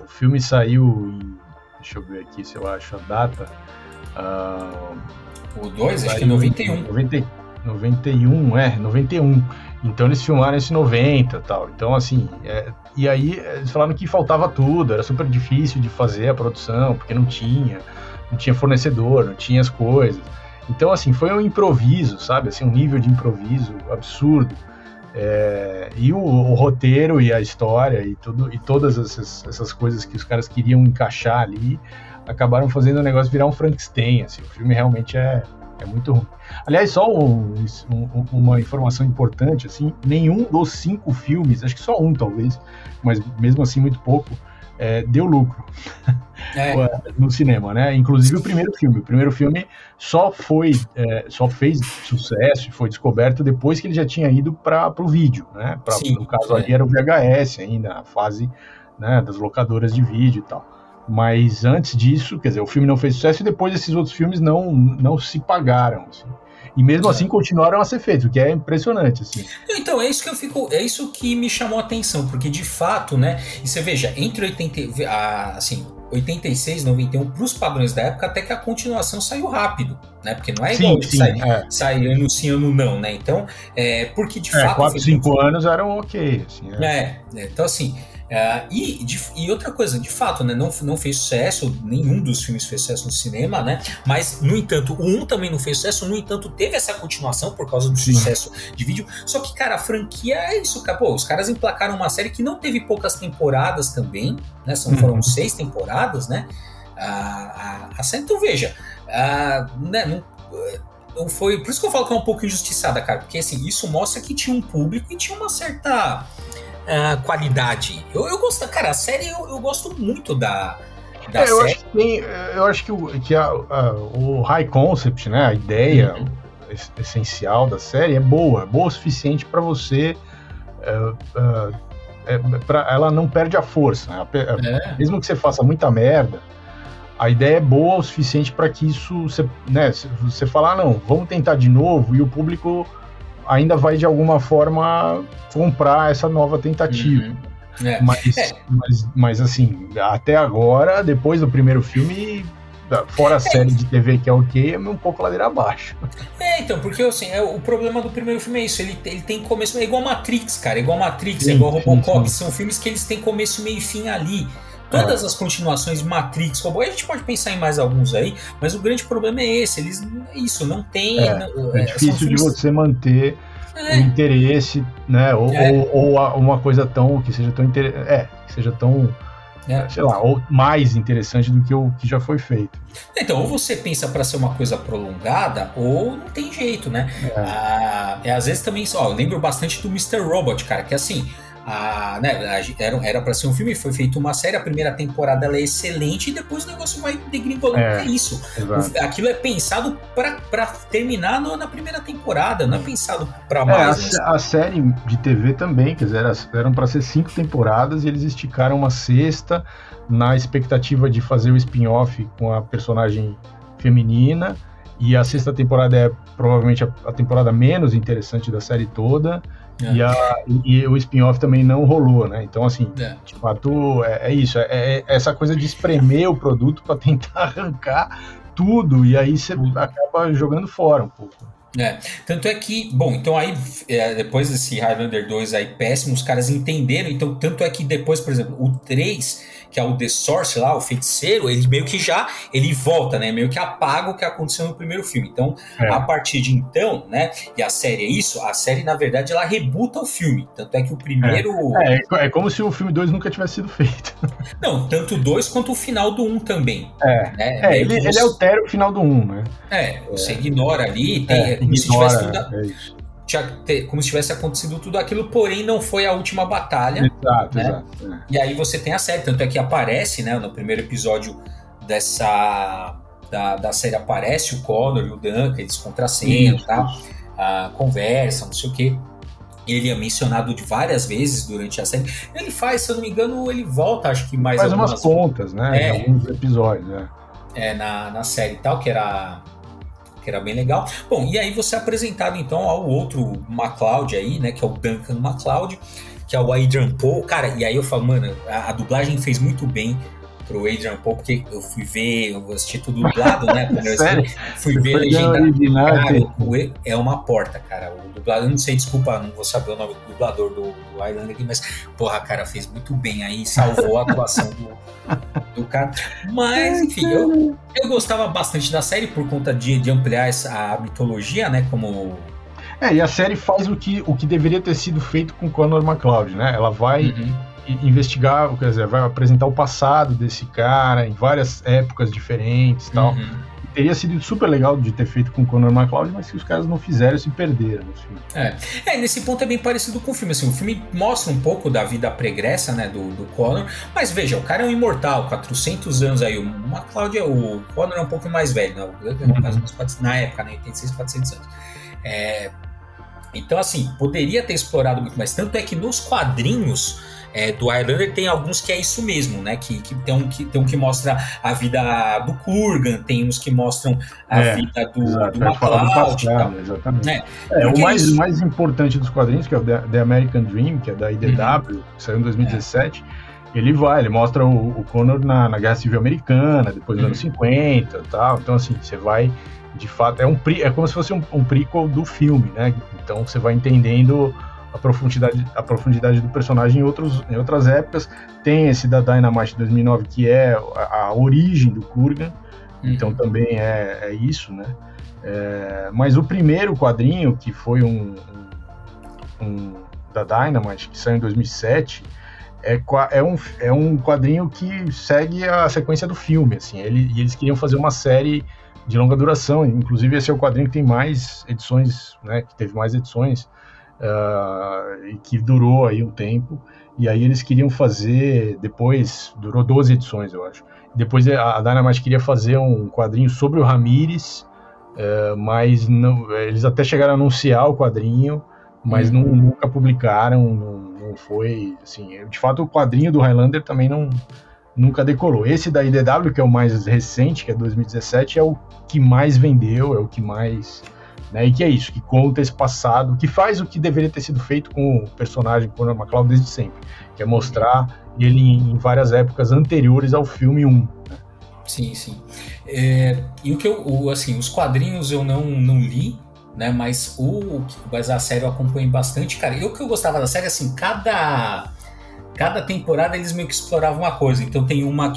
O filme saiu em, deixa eu ver aqui se eu acho a data, o 2 acho que é 91. Então eles filmaram esse 90 e tal. Então assim, e aí eles falaram que faltava tudo, era super difícil de fazer a produção, porque não tinha fornecedor, não tinha as coisas. Então assim, foi um improviso, sabe? Assim, um nível de improviso absurdo. E o roteiro e a história e tudo, e todas essas coisas que os caras queriam encaixar ali, acabaram fazendo o negócio virar um Frankenstein, assim. O filme realmente é muito ruim. Aliás, só uma informação importante, assim, nenhum dos 5 filmes, acho que só um talvez, mas mesmo assim muito pouco, deu lucro no cinema, né? Inclusive o primeiro filme. O primeiro filme só fez sucesso, foi descoberto depois que ele já tinha ido para o vídeo, né? No caso ali era o VHS ainda, a fase, né, das locadoras de vídeo e tal. Mas antes disso, quer dizer, o filme não fez sucesso e depois esses outros filmes não se pagaram, assim. E mesmo assim continuaram a ser feitos, o que é impressionante, assim. Então, é isso que me chamou a atenção, porque de fato, né, e você veja, entre 86, 91, para os padrões da época, até que a continuação saiu rápido, né? Porque não é igual sair anunciando não, né? Então, porque de fato... 4, 5 anos eram ok, assim. Então assim... E outra coisa, de fato, né, não fez sucesso, nenhum dos filmes fez sucesso no cinema, né, mas, no entanto, o 1 também não fez sucesso, no entanto, teve essa continuação por causa do sucesso de vídeo, só que, cara, a franquia é isso, cara, pô, os caras emplacaram uma série que não teve poucas temporadas também, né, foram 6 temporadas, né, a série, então veja, né, não foi, por isso que eu falo que é um pouco injustiçada, cara, porque, assim, isso mostra que tinha um público e tinha uma certa... qualidade. Eu gosto, cara, a série eu gosto muito da série. Eu acho que o high concept, né, a ideia essencial da série é boa o suficiente para você ela não perde a força, né? Mesmo que você faça muita merda, a ideia é boa o suficiente para que isso, né, você falar, não, vamos tentar de novo, e o público ainda vai de alguma forma comprar essa nova tentativa. Mas assim, até agora, depois do primeiro filme, fora a série de TV que é ok, é um pouco ladeira abaixo. Então, porque assim, o problema do primeiro filme é isso, ele tem começo, é igual Matrix, cara, sim, é igual Robocop, são filmes que eles têm começo, meio e fim ali. Todas as continuações, Matrix, Robô, a gente pode pensar em mais alguns aí, mas o grande problema é esse, não tem... É difícil de você manter o interesse, né, ou uma coisa que seja tão... sei lá, ou mais interessante do que o que já foi feito. Então, ou você pensa para ser uma coisa prolongada, ou não tem jeito, né? Às vezes também, eu lembro bastante do Mr. Robot, cara, que assim... né, era pra ser um filme, foi feito uma série, a primeira temporada ela é excelente e depois o negócio vai degringolando, é isso. Aquilo é pensado pra terminar na primeira temporada, não é pensado pra mais. A série de TV também, quer dizer, eram pra ser 5 temporadas e eles esticaram uma 6ª na expectativa de fazer o spin-off com a personagem feminina, e a 6ª temporada é provavelmente a temporada menos interessante da série toda. E o spin-off também não rolou, né? Então, assim, de fato, é isso. É essa coisa de espremer o produto para tentar arrancar tudo, e aí você acaba jogando fora um pouco. Tanto é que, bom, então aí depois desse Highlander 2 aí péssimo, os caras entenderam, então tanto é que depois, por exemplo, o 3, que é o The Source lá, o feiticeiro, ele meio que ele volta, né, meio que apaga o que aconteceu no primeiro filme, então a partir de então, né, e a série é isso, a série na verdade ela rebuta o filme, tanto é que o primeiro... É como se o filme 2 nunca tivesse sido feito. Não, tanto o 2 quanto o final do 1 também. Ele altera o final do 1, né? Você ignora ali, como se tivesse acontecido tudo aquilo, porém não foi a última batalha. Exato. E aí você tem a série, tanto é que aparece, né, no primeiro episódio da série aparece o Connor e o Duncan, eles contracenam, conversam, não sei o quê. Ele é mencionado de várias vezes durante a série. Ele faz, se eu não me engano, ele volta, acho que mais algumas... Faz umas pontas, né, em alguns episódios, né. Na série e tal, que era bem legal. Bom, e aí você é apresentado então ao outro MacLeod aí, né, que é o Duncan MacLeod, que é o Aidan Poe, cara, e aí eu falo, mano, a dublagem fez muito bem pro Aidan Poe, porque eu assisti tudo dublado, né, sério? Fui ver a legenda, cara, é uma porta, cara, o dublado, eu não sei, desculpa, não vou saber o nome do dublador do Highlander aqui, mas, porra, cara, fez muito bem aí, salvou a atuação do cara, mas, enfim, eu gostava bastante da série por conta de ampliar a mitologia, né, como... e a série faz o que deveria ter sido feito com Connor MacLeod, né, ela vai... investigar, quer dizer, vai apresentar o passado desse cara em várias épocas diferentes e tal. Teria sido super legal de ter feito com o Connor MacLeod, mas se os caras não fizeram, se perderam no filme. Nesse ponto é bem parecido com o filme, assim, o filme mostra um pouco da vida pregressa, né, do Connor, mas veja, o cara é um imortal, 400 anos aí, o MacLeod, o Connor é um pouco mais velho, né, na época, né, 86, 400 anos. Então, assim, poderia ter explorado muito mais, tanto é que nos quadrinhos do Highlander tem alguns que é isso mesmo, né? Tem um que mostra a vida do Kurgan, tem uns que mostram a vida do MacLeod. Exatamente. O mais importante dos quadrinhos, que é o The American Dream, que é da IDW, que saiu em 2017, ele mostra o Connor na Guerra Civil Americana, depois dos anos 50 e tal. Então, assim, você vai, de fato, é como se fosse um prequel do filme, né? Então, você vai entendendo a profundidade do personagem em outras épocas. Tem esse da Dynamite de 2009, que é a origem do Kurgan, então também é isso, né? Mas o primeiro quadrinho, que foi um da Dynamite, que saiu em 2007, é um quadrinho que segue a sequência do filme, assim. Eles queriam fazer uma série de longa duração, inclusive esse é o quadrinho que tem mais edições, né, que teve mais edições, e que durou aí um tempo, e aí eles queriam fazer, depois, durou 12 edições, eu acho. Depois a Dynamite queria fazer um quadrinho sobre o Ramírez, mas não, eles até chegaram a anunciar o quadrinho, mas nunca publicaram, não foi, assim, de fato o quadrinho do Highlander também nunca decolou. Esse da IDW, que é o mais recente, que é 2017, é o que mais vendeu, é o que mais... Né, e que é isso, que conta esse passado, que faz o que deveria ter sido feito com o personagem Connor MacLeod desde sempre, que é mostrar ele em várias épocas anteriores ao filme 1. Sim, sim. E o que eu, assim, os quadrinhos eu não li, né, mas a série eu acompanhei bastante, cara. E o que eu gostava da série, assim, cada temporada eles meio que exploravam uma coisa. Então tem uma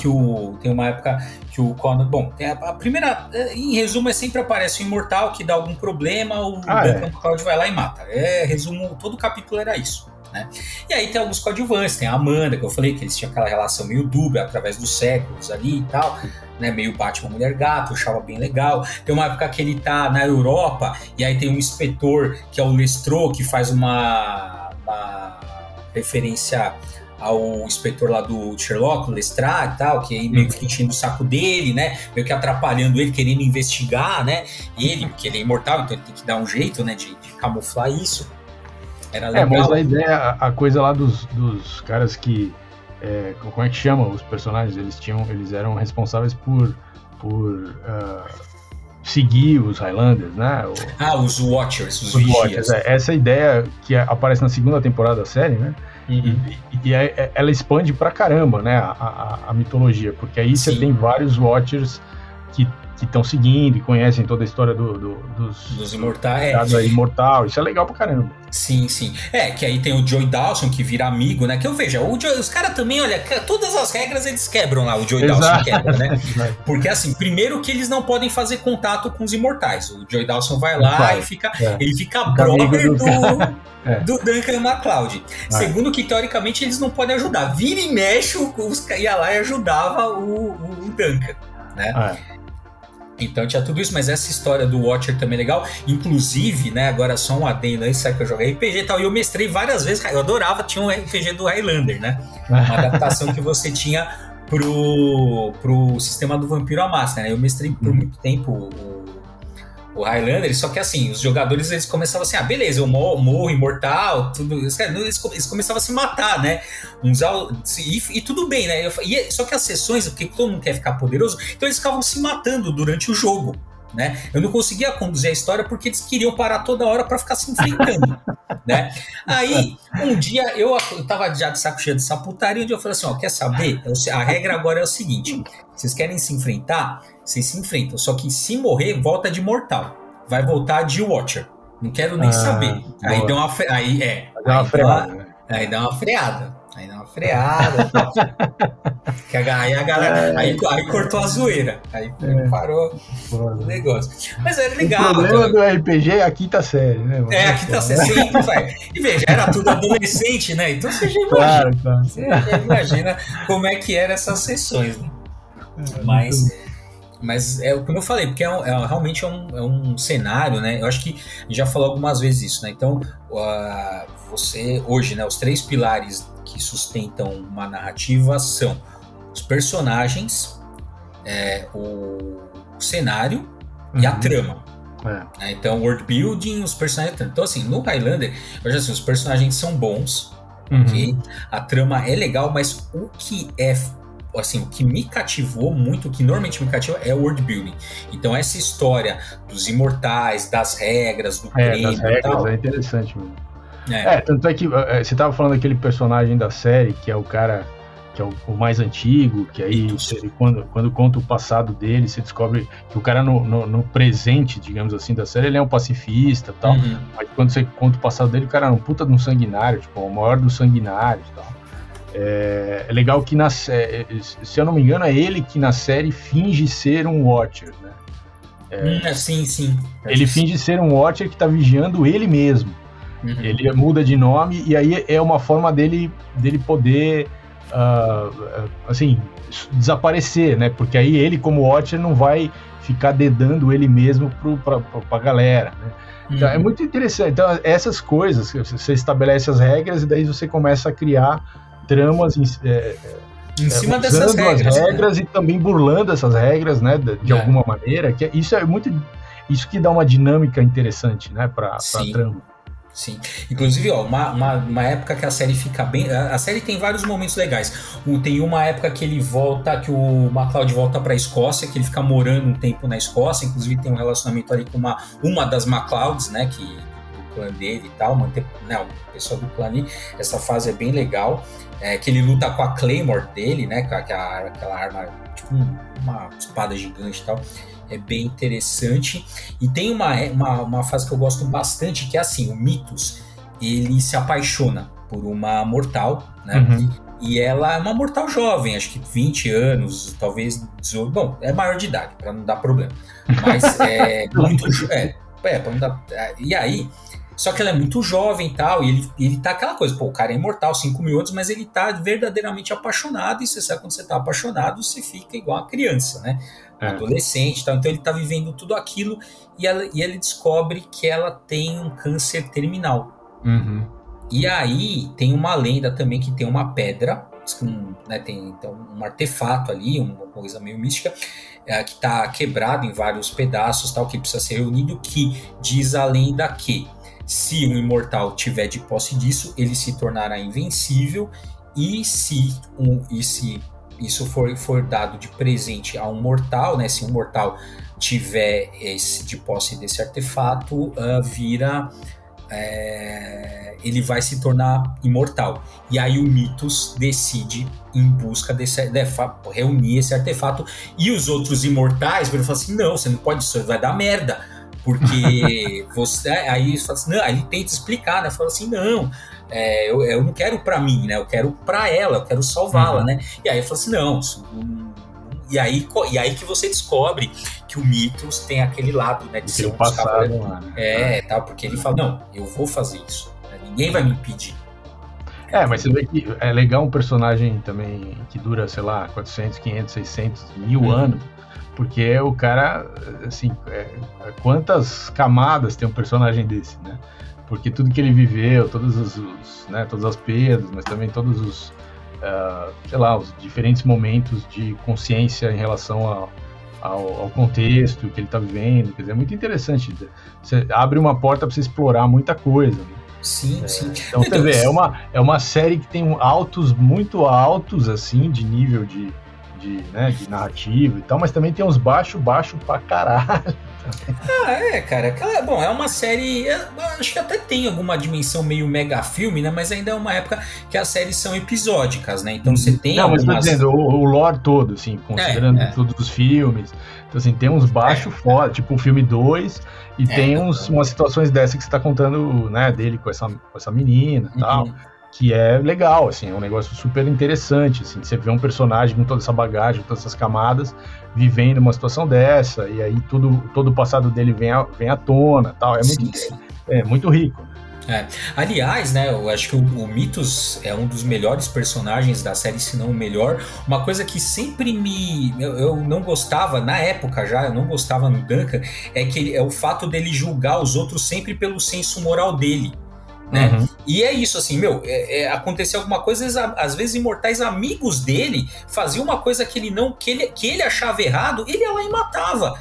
época que o Connor... Bom, tem a primeira... Em resumo, sempre aparece o Imortal, que dá algum problema, o Duncan MacLeod vai lá e mata. Resumo, todo o capítulo era isso, né? E aí tem alguns coadjuvantes, tem a Amanda, que eu falei que eles tinham aquela relação meio dúbia, através dos séculos ali e tal, né? Meio Batman Mulher-Gato, eu achava bem legal. Tem uma época que ele tá na Europa, e aí tem um inspetor, que é o Lestrot, que faz uma referência ao inspetor lá do Sherlock, o Lestrade e tal, que aí meio que enchendo o saco dele, né, meio que atrapalhando ele, querendo investigar, né, porque ele é imortal, então ele tem que dar um jeito, né, de camuflar isso. Era legal. Mas a ideia, a coisa lá dos caras que, como é que chama os personagens, eles eram responsáveis por seguir os Highlanders, né? Os Watchers, os Vigias. Watchers, essa ideia que aparece na segunda temporada da série, né? E ela expande pra caramba, né? A mitologia, porque aí você tem vários Watchers que estão seguindo e conhecem toda a história dos Imortais. Imortal, isso é legal pra caramba. Sim, sim. Que aí tem o Joey Dawson, que vira amigo, né? Que eu vejo, os caras também, olha, todas as regras eles quebram lá, o Joey Dawson quebra, né? Porque assim, primeiro que eles não podem fazer contato com os Imortais. O Joey Dawson vai lá e fica... Ele fica brother do Duncan MacLeod. Segundo que, teoricamente, eles não podem ajudar. Vira e mexe, ia lá e ajudava o Duncan, né? Então tinha tudo isso, mas essa história do Watcher também é legal. Inclusive, né, agora só um adendo aí, sabe que eu joguei RPG e tal, e eu mestrei várias vezes, eu adorava, tinha um RPG do Highlander, né? Uma adaptação que você tinha pro sistema do Vampiro à Máscara, né? Eu mestrei por muito tempo o Highlander, só que assim, os jogadores eles começavam assim, beleza, eu morro imortal, tudo, eles começavam a se matar, né, e tudo bem, né, só que as sessões, porque todo mundo quer ficar poderoso, então eles ficavam se matando durante o jogo, né, eu não conseguia conduzir a história porque eles queriam parar toda hora pra ficar se enfrentando, né, aí um dia eu tava já de saco cheio dessa putaria, um dia eu falei assim, quer saber, a regra agora é o seguinte, vocês querem se enfrentar? Vocês se enfrentam, só que se morrer, volta de mortal. Vai voltar de Watcher. Não quero nem saber. Aí dá uma freada. Aí dá uma freada. Aí a galera. Aí cortou a zoeira. Aí parou o negócio. Mas era legal. O problema do RPG é a quinta série, né? A quinta série sempre vai. E veja, era tudo adolescente, né? Então você já imagina. Você já imagina como é que eram essas sessões, né? Mas é como eu falei, porque realmente é um cenário, né? Eu acho que já falou algumas vezes isso, né? Então, você hoje, né? Os três pilares que sustentam uma narrativa são os personagens, o cenário e a trama. Então, world building, os personagens... Então, assim, no Highlander, hoje assim, os personagens são bons, ok? A trama é legal, mas o que é... assim, o que me cativou muito, o que normalmente me cativa é o world building. Então essa história dos imortais, das regras, do crime das regras e tal, é interessante mesmo. Tanto é que você tava falando daquele personagem da série, que é o cara que é o mais antigo, que aí quando conta o passado dele, você descobre que o cara no presente, digamos assim, da série, ele é um pacifista e tal, mas quando você conta o passado dele, o cara é um puta de um sanguinário, tipo, o maior dos sanguinários e tal. É legal que, se eu não me engano, é ele que na série finge ser um Watcher, né? Sim. Ele finge ser um Watcher que tá vigiando ele mesmo. Ele muda de nome e aí é uma forma dele poder, assim, desaparecer, né? Porque aí ele, como Watcher, não vai ficar dedando ele mesmo pra galera, né? Então, é muito interessante. Então, essas coisas, você estabelece as regras e daí você começa a criar tramas em cima dessas regras, as regras, né? E também burlando essas regras, né, de alguma maneira, que isso é muito, isso que dá uma dinâmica interessante, né, para a trama. Sim, inclusive, ó, uma época que a série fica bem... A série tem vários momentos legais. Tem uma época que ele volta, que o MacLeod volta pra Escócia, que ele fica morando um tempo na Escócia, inclusive tem um relacionamento ali com uma das MacLeods, né, que... clã dele e tal, manter, né, o pessoal do clã ali, essa fase é bem legal, que ele luta com a Claymore dele, né, com aquela arma, tipo uma espada gigante e tal, é bem interessante. E tem uma fase que eu gosto bastante, que é assim, o Methos, ele se apaixona por uma mortal, né, e ela é uma mortal jovem, acho que 20 anos, talvez 18, bom, é maior de idade, pra não dar problema, mas é muito jovem, pra não dar, e aí... Só que ela é muito jovem e tal, e ele tá aquela coisa, pô, o cara é imortal, 5 mil anos, mas ele tá verdadeiramente apaixonado, e você sabe, quando você tá apaixonado, você fica igual a criança, né? Adolescente e tal, então ele tá vivendo tudo aquilo, e ele descobre que ela tem um câncer terminal. E aí, tem uma lenda também que tem uma pedra, né, tem então um artefato ali, uma coisa meio mística, que tá quebrado em vários pedaços, tal, que precisa ser reunido, que diz a lenda que se um imortal tiver de posse disso, ele se tornará invencível, e se isso for dado de presente a um mortal, né, se um mortal tiver de posse desse artefato, ele vai se tornar imortal. E aí o Methos decide em busca reunir esse artefato, e os outros imortais vão falar assim, não, você não pode, isso vai dar merda. Porque você... Aí fala assim, não, ele tenta explicar, né? Fala assim, não, eu não quero pra mim, né? Eu quero pra ela, eu quero salvá-la, né? E aí fala assim, não. E aí que você descobre que o Methos tem aquele lado, né? De ser um passado lá, né? Tá, porque ele fala, não, eu vou fazer isso, né? Ninguém vai me impedir. Mas você vê que é legal um personagem também que dura, sei lá, 400, 500, 600, 1000 anos. Porque o cara, assim, quantas camadas tem um personagem desse, né? Porque tudo que ele viveu, todas as perdas, mas também todos os, os diferentes momentos de consciência em relação ao contexto que ele tá vivendo. Quer dizer, é muito interessante. Você abre uma porta para você explorar muita coisa, né? Sim. Então, você vê, é uma série que tem altos, muito altos, assim, de nível de narrativa e tal, mas também tem uns baixo pra caralho. Cara. Bom, é uma série... acho que até tem alguma dimensão meio mega filme, né? Mas ainda é uma época que as séries são episódicas, né? Então você tem... Não, algumas... mas tô dizendo, o lore todo, assim, considerando todos os filmes. Então, assim, tem uns baixos foda, tipo o filme 2, e tem umas situações dessas que você tá contando, né, dele com essa menina e tal. Que é legal, assim, é um negócio super interessante, assim, você vê um personagem com toda essa bagagem, com todas essas camadas, vivendo uma situação dessa, e aí todo o passado dele vem à tona, tal, é muito rico. Aliás, né, eu acho que o Methos é um dos melhores personagens da série, se não o melhor. Uma coisa que sempre eu não gostava, na época já, eu não gostava no Duncan, é o fato dele julgar os outros sempre pelo senso moral dele. né? Uhum. E é isso, assim, meu, acontecia alguma coisa, às vezes imortais amigos dele faziam uma coisa que ele não, que ele achava errado, ele ia lá e matava.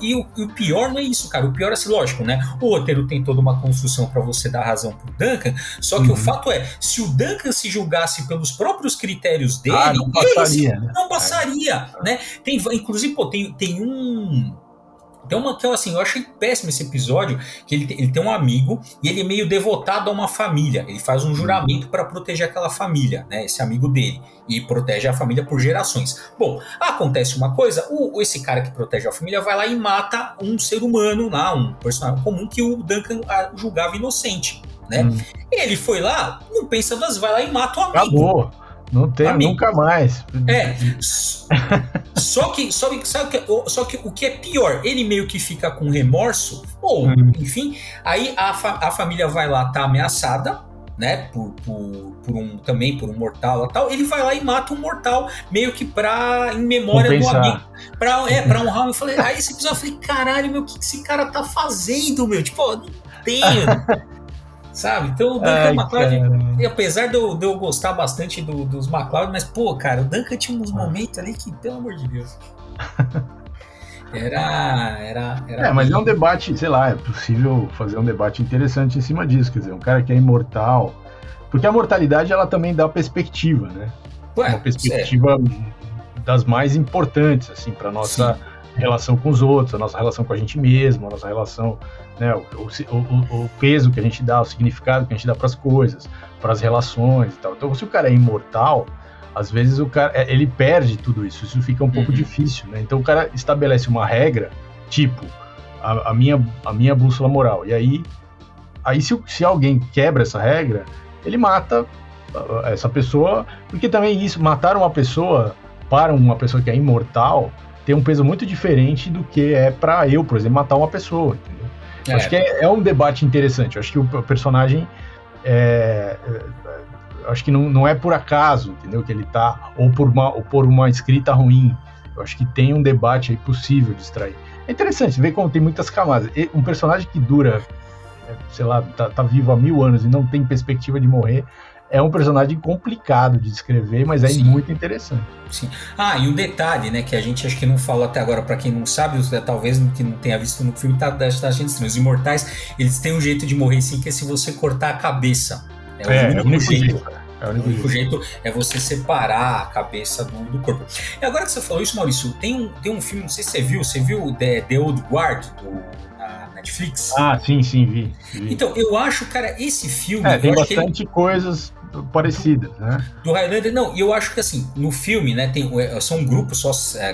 E o pior não é isso, cara. O pior é assim, lógico, né? O roteiro tem toda uma construção pra você dar razão pro Duncan, só que o fato é, se o Duncan se julgasse pelos próprios critérios dele, não passaria, né? Inclusive, pô, eu achei péssimo esse episódio, que ele tem um amigo e ele é meio devotado a uma família. Ele faz um juramento para proteger aquela família, né? Esse amigo dele. E protege a família por gerações. Bom, acontece uma coisa, esse cara que protege a família vai lá e mata um ser humano, lá, um personagem comum que o Duncan julgava inocente, né? Ele foi lá, não pensa duas vezes, vai lá e mata o amigo. Acabou. Não tem amigo. Nunca mais. Só que o que é pior, ele meio que fica com remorso, enfim, aí a família vai lá, tá ameaçada, né, por um mortal e tal, ele vai lá e mata um mortal, meio que em memória do amigo. Pra honrar, eu falei, aí esse episódio, eu falei, caralho, meu, o que esse cara tá fazendo, meu? Tipo, não tenho... Sabe? Então o Duncan MacLeod, apesar de eu gostar bastante dos MacLeod, mas, pô, cara, o Duncan tinha uns momentos ali que, pelo amor de Deus. Mas é um debate, sei lá, é possível fazer um debate interessante em cima disso, quer dizer, um cara que é imortal, porque a mortalidade, ela também dá perspectiva, né? Uma perspectiva das mais importantes, assim, pra nossa... Sim. Relação com os outros, a nossa relação com a gente mesmo, a nossa relação, né, o peso que a gente dá, o significado que a gente dá para as coisas, para as relações e tal. Então, se o cara é imortal, às vezes o cara ele perde tudo isso, isso fica um pouco difícil, né? Então o cara estabelece uma regra, tipo a minha bússola moral. E aí se alguém quebra essa regra, ele mata essa pessoa, porque também isso, matar uma pessoa para uma pessoa que é imortal tem um peso muito diferente do que é pra eu, por exemplo, matar uma pessoa, entendeu? Acho que é um debate interessante. Acho que o personagem acho que não é por acaso, entendeu, que ele tá, ou por uma escrita ruim. Eu acho que tem um debate aí possível de extrair. É interessante, ver como tem muitas camadas. Um personagem que dura, sei lá, tá vivo há 1000 anos e não tem perspectiva de morrer, é um personagem complicado de descrever, mas é muito interessante. Sim. Ah, e um detalhe, né, que a gente acho que não falou até agora, pra quem não sabe, talvez que não tenha visto no filme, tá achando estranho. Os imortais, eles têm um jeito de morrer sim, que é se você cortar a cabeça. É o único jeito é você separar a cabeça do corpo. E agora que você falou isso, Maurício, tem um filme, não sei se você viu The Old Guard, Netflix. Ah, sim, vi. Então, eu acho, cara, esse filme... tem bastante coisas parecidas, né? Do Highlander, não, e eu acho que, assim, no filme, né, são um grupo só,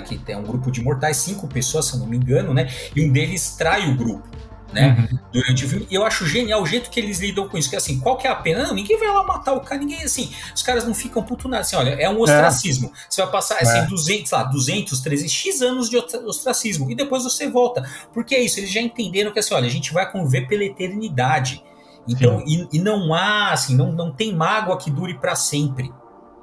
que é um grupo de mortais, 5 pessoas, se eu não me engano, né, e um deles trai o grupo, né, durante o filme, e eu acho genial o jeito que eles lidam com isso, que, assim, qual que é a pena? Não, ninguém vai lá matar o cara, ninguém, assim, os caras não ficam puto nada, assim, olha, é um ostracismo, você vai passar, assim, 200, 300, X anos de ostracismo, e depois você volta, porque é isso, eles já entenderam que, assim, olha, a gente vai conviver pela eternidade, então, e não há, assim, não tem mágoa que dure pra sempre,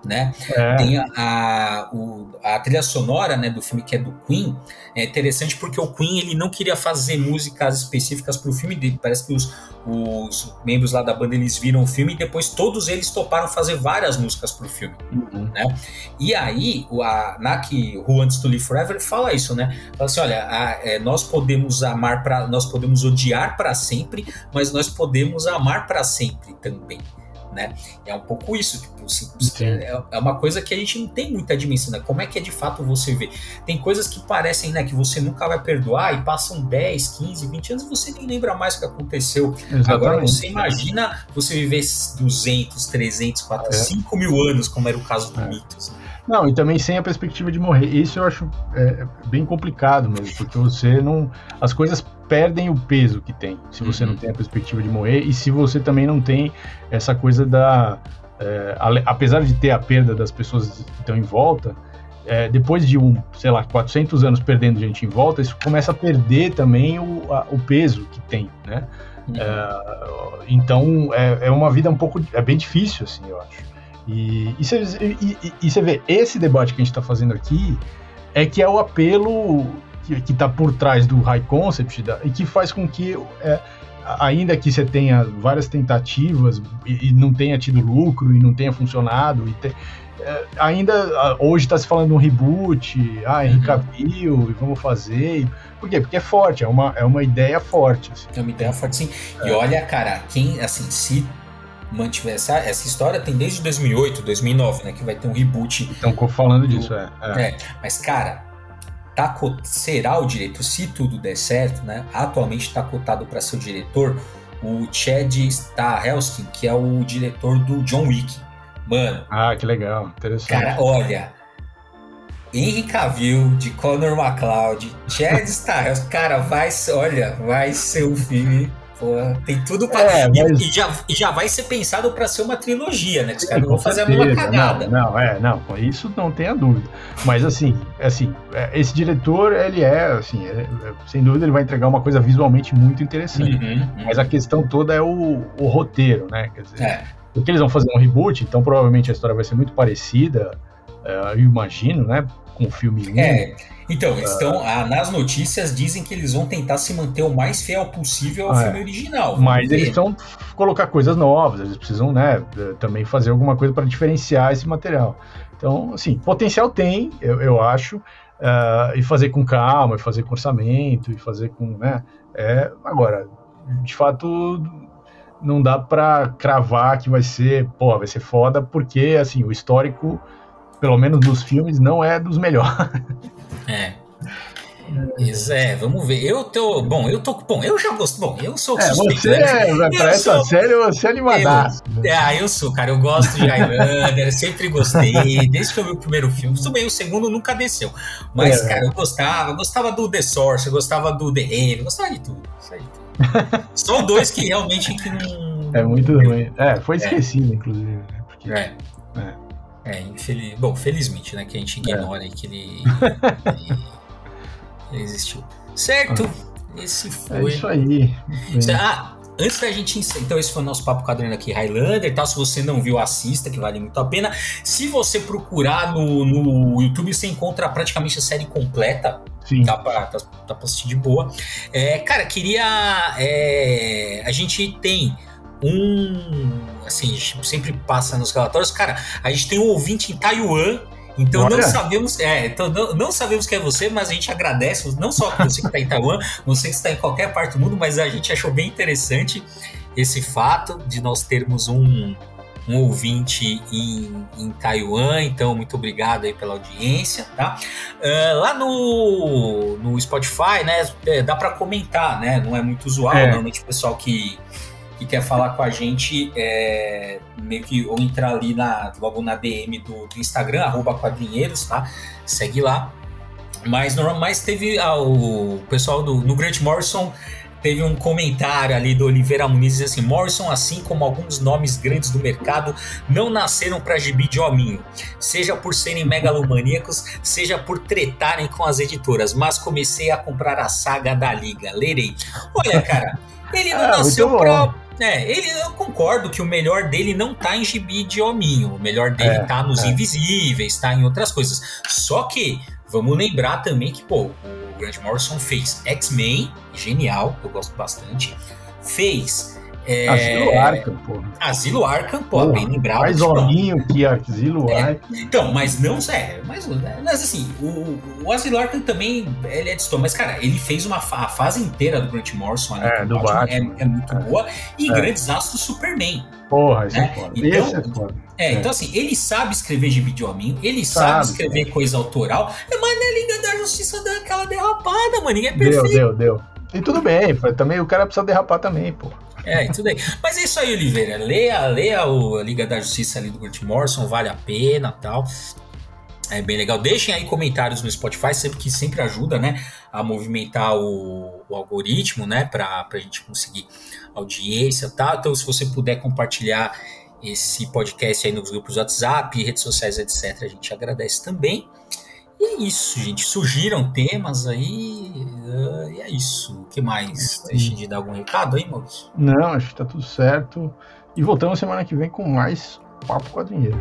né? Tem a trilha sonora, né, do filme, que é do Queen. É interessante porque o Queen, ele não queria fazer músicas específicas para o filme dele. Parece que os membros lá da banda, eles viram o filme e depois todos eles toparam fazer várias músicas para o filme, né? E aí Who Wants to Live Forever fala isso, né? Fala assim, olha, nós podemos amar nós podemos odiar para sempre, mas nós podemos amar para sempre também, né? É um pouco isso, tipo, é uma coisa que a gente não tem muita dimensão, né? Como é que é de fato você vê? Tem coisas que parecem, né, que você nunca vai perdoar e passam 10, 15, 20 anos e você nem lembra mais o que aconteceu. Exatamente. Agora você imagina você viver 200, 300, 400, 5.000 anos, como era o caso do Methos. Não, e também sem a perspectiva de morrer. Isso eu acho bem complicado mesmo, porque você não... As coisas perdem o peso que tem, se você não tem a perspectiva de morrer, e se você também não tem essa coisa da... apesar de ter a perda das pessoas que estão em volta, depois de 400 anos perdendo gente em volta, isso começa a perder também o peso que tem, né? Então, é uma vida um pouco... É bem difícil, assim, eu acho. E você vê, esse debate que a gente está fazendo aqui é que é o apelo que está por trás do high concept e que faz com que ainda que você tenha várias tentativas e não tenha tido lucro e não tenha funcionado, ainda hoje está se falando de um reboot, Henry Cavill, e vamos fazer. Por quê? Porque é forte, é uma ideia forte. Assim. É uma ideia forte, sim. E olha, cara, quem, assim, se mantiver essa história, tem desde 2008, 2009, né, que vai ter um reboot. Estão falando disso, mas, cara, será o diretor, se tudo der certo, né? Atualmente está cotado para ser o diretor o Chad Stahelski, que é o diretor do John Wick. Mano. Ah, que legal, interessante. Cara, olha, Henry Cavill, de Connor MacLeod, Chad Stahelski, cara, vai ser um filme. Pô, tem tudo pra... mas... e já vai ser pensado pra ser uma trilogia, né? Que os caras não vão fazer a mesma cagada. Não, isso não tenha dúvida. Mas assim, esse diretor, ele sem dúvida, ele vai entregar uma coisa visualmente muito interessante. Mas a questão toda é o roteiro, né? Quer dizer, porque eles vão fazer um reboot, então provavelmente a história vai ser muito parecida, eu imagino, né? Com o filme 1. Então, nas notícias dizem que eles vão tentar se manter o mais fiel possível ao filme original. Mas eles precisam colocar coisas novas, eles precisam, né, também fazer alguma coisa para diferenciar esse material. Então, assim, potencial tem, eu acho, e fazer com calma, e fazer com orçamento, e fazer com, né, agora, de fato, não dá para cravar que vai ser foda, porque, assim, o histórico, pelo menos dos filmes, não é dos melhores. Vamos ver. Eu sou suspeito. Você, né? Pra essa série, você é animadaço. Eu sou, cara. Eu gosto de Highlander, sempre gostei. Desde que eu vi o primeiro filme, tudo bem, o segundo nunca desceu. Mas, cara, eu gostava do The Source, eu gostava do The Raven, eu gostava de tudo. Só dois que realmente que não... É muito ruim. Foi esquecido, inclusive. Porque... Bom, felizmente, né, que a gente ignora que ele existiu. Certo? Esse foi... isso aí. Antes da gente encerrar, então esse foi o nosso Papo Quadrinho aqui, Highlander, tá? Se você não viu, assista, que vale muito a pena. Se você procurar no YouTube, você encontra praticamente a série completa. Sim. Dá pra assistir de boa. Cara, a gente tem... assim, a gente sempre passa nos relatórios, cara, a gente tem um ouvinte em Taiwan, então não sabemos quem é você, mas a gente agradece, não só você que está em Taiwan, você que está em qualquer parte do mundo, mas a gente achou bem interessante esse fato de nós termos um ouvinte em Taiwan, então muito obrigado aí pela audiência, tá? Lá no Spotify, né, dá para comentar, né, não é muito usual, normalmente o pessoal que quer falar com a gente, meio que ou entrar ali logo na DM do Instagram, @quadrinheiros, tá? Segue lá. Mas teve o pessoal no Grant Morrison, teve um comentário ali do Oliveira Muniz, dizendo assim: Morrison, assim como alguns nomes grandes do mercado, não nasceram para gibi de hominho, seja por serem megalomaníacos, seja por tretarem com as editoras, mas comecei a comprar a saga da Liga, lerei. Olha, cara, ele não nasceu pra... eu concordo que o melhor dele não tá em gibi de hominho, o melhor dele tá nos Invisíveis, tá em outras coisas. Só que, vamos lembrar também que, pô, o Grant Morrison fez X-Men, genial, eu gosto bastante, fez... Asilo Arkham, pô. Asilo Arkham, pô, bem lembrado. Mais hominho que Asilo Arkham. Então, mas não, mas assim, o Asilo Arkham também, ele é distópico, mas, cara, ele fez a fase inteira do Grant Morrison ali, do Batman. É muito boa, e grandes astros do Superman. Porra, isso é foda. Então, assim, ele sabe escrever gibi de hominho, ele sabe escrever coisa autoral, mas na Liga da Justiça dá aquela derrapada, mano, ninguém é perfeito. Deu. E tudo bem, também o cara precisa derrapar também, pô. Tudo aí. Mas é isso aí, Oliveira. Leia a Liga da Justiça ali do Grant Morrison, vale a pena e tal. É bem legal. Deixem aí comentários no Spotify, sempre ajuda, né, a movimentar o algoritmo, né, pra gente conseguir audiência, tá? Então, se você puder compartilhar esse podcast aí nos grupos do WhatsApp, redes sociais, etc., a gente agradece também. E é isso, gente. Surgiram temas aí. E é isso. O que mais? Deixa de dar algum recado aí, Maurício? Não, acho que tá tudo certo. E voltamos semana que vem com mais Papo Quadrinheiro.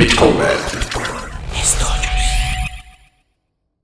Mythical Man.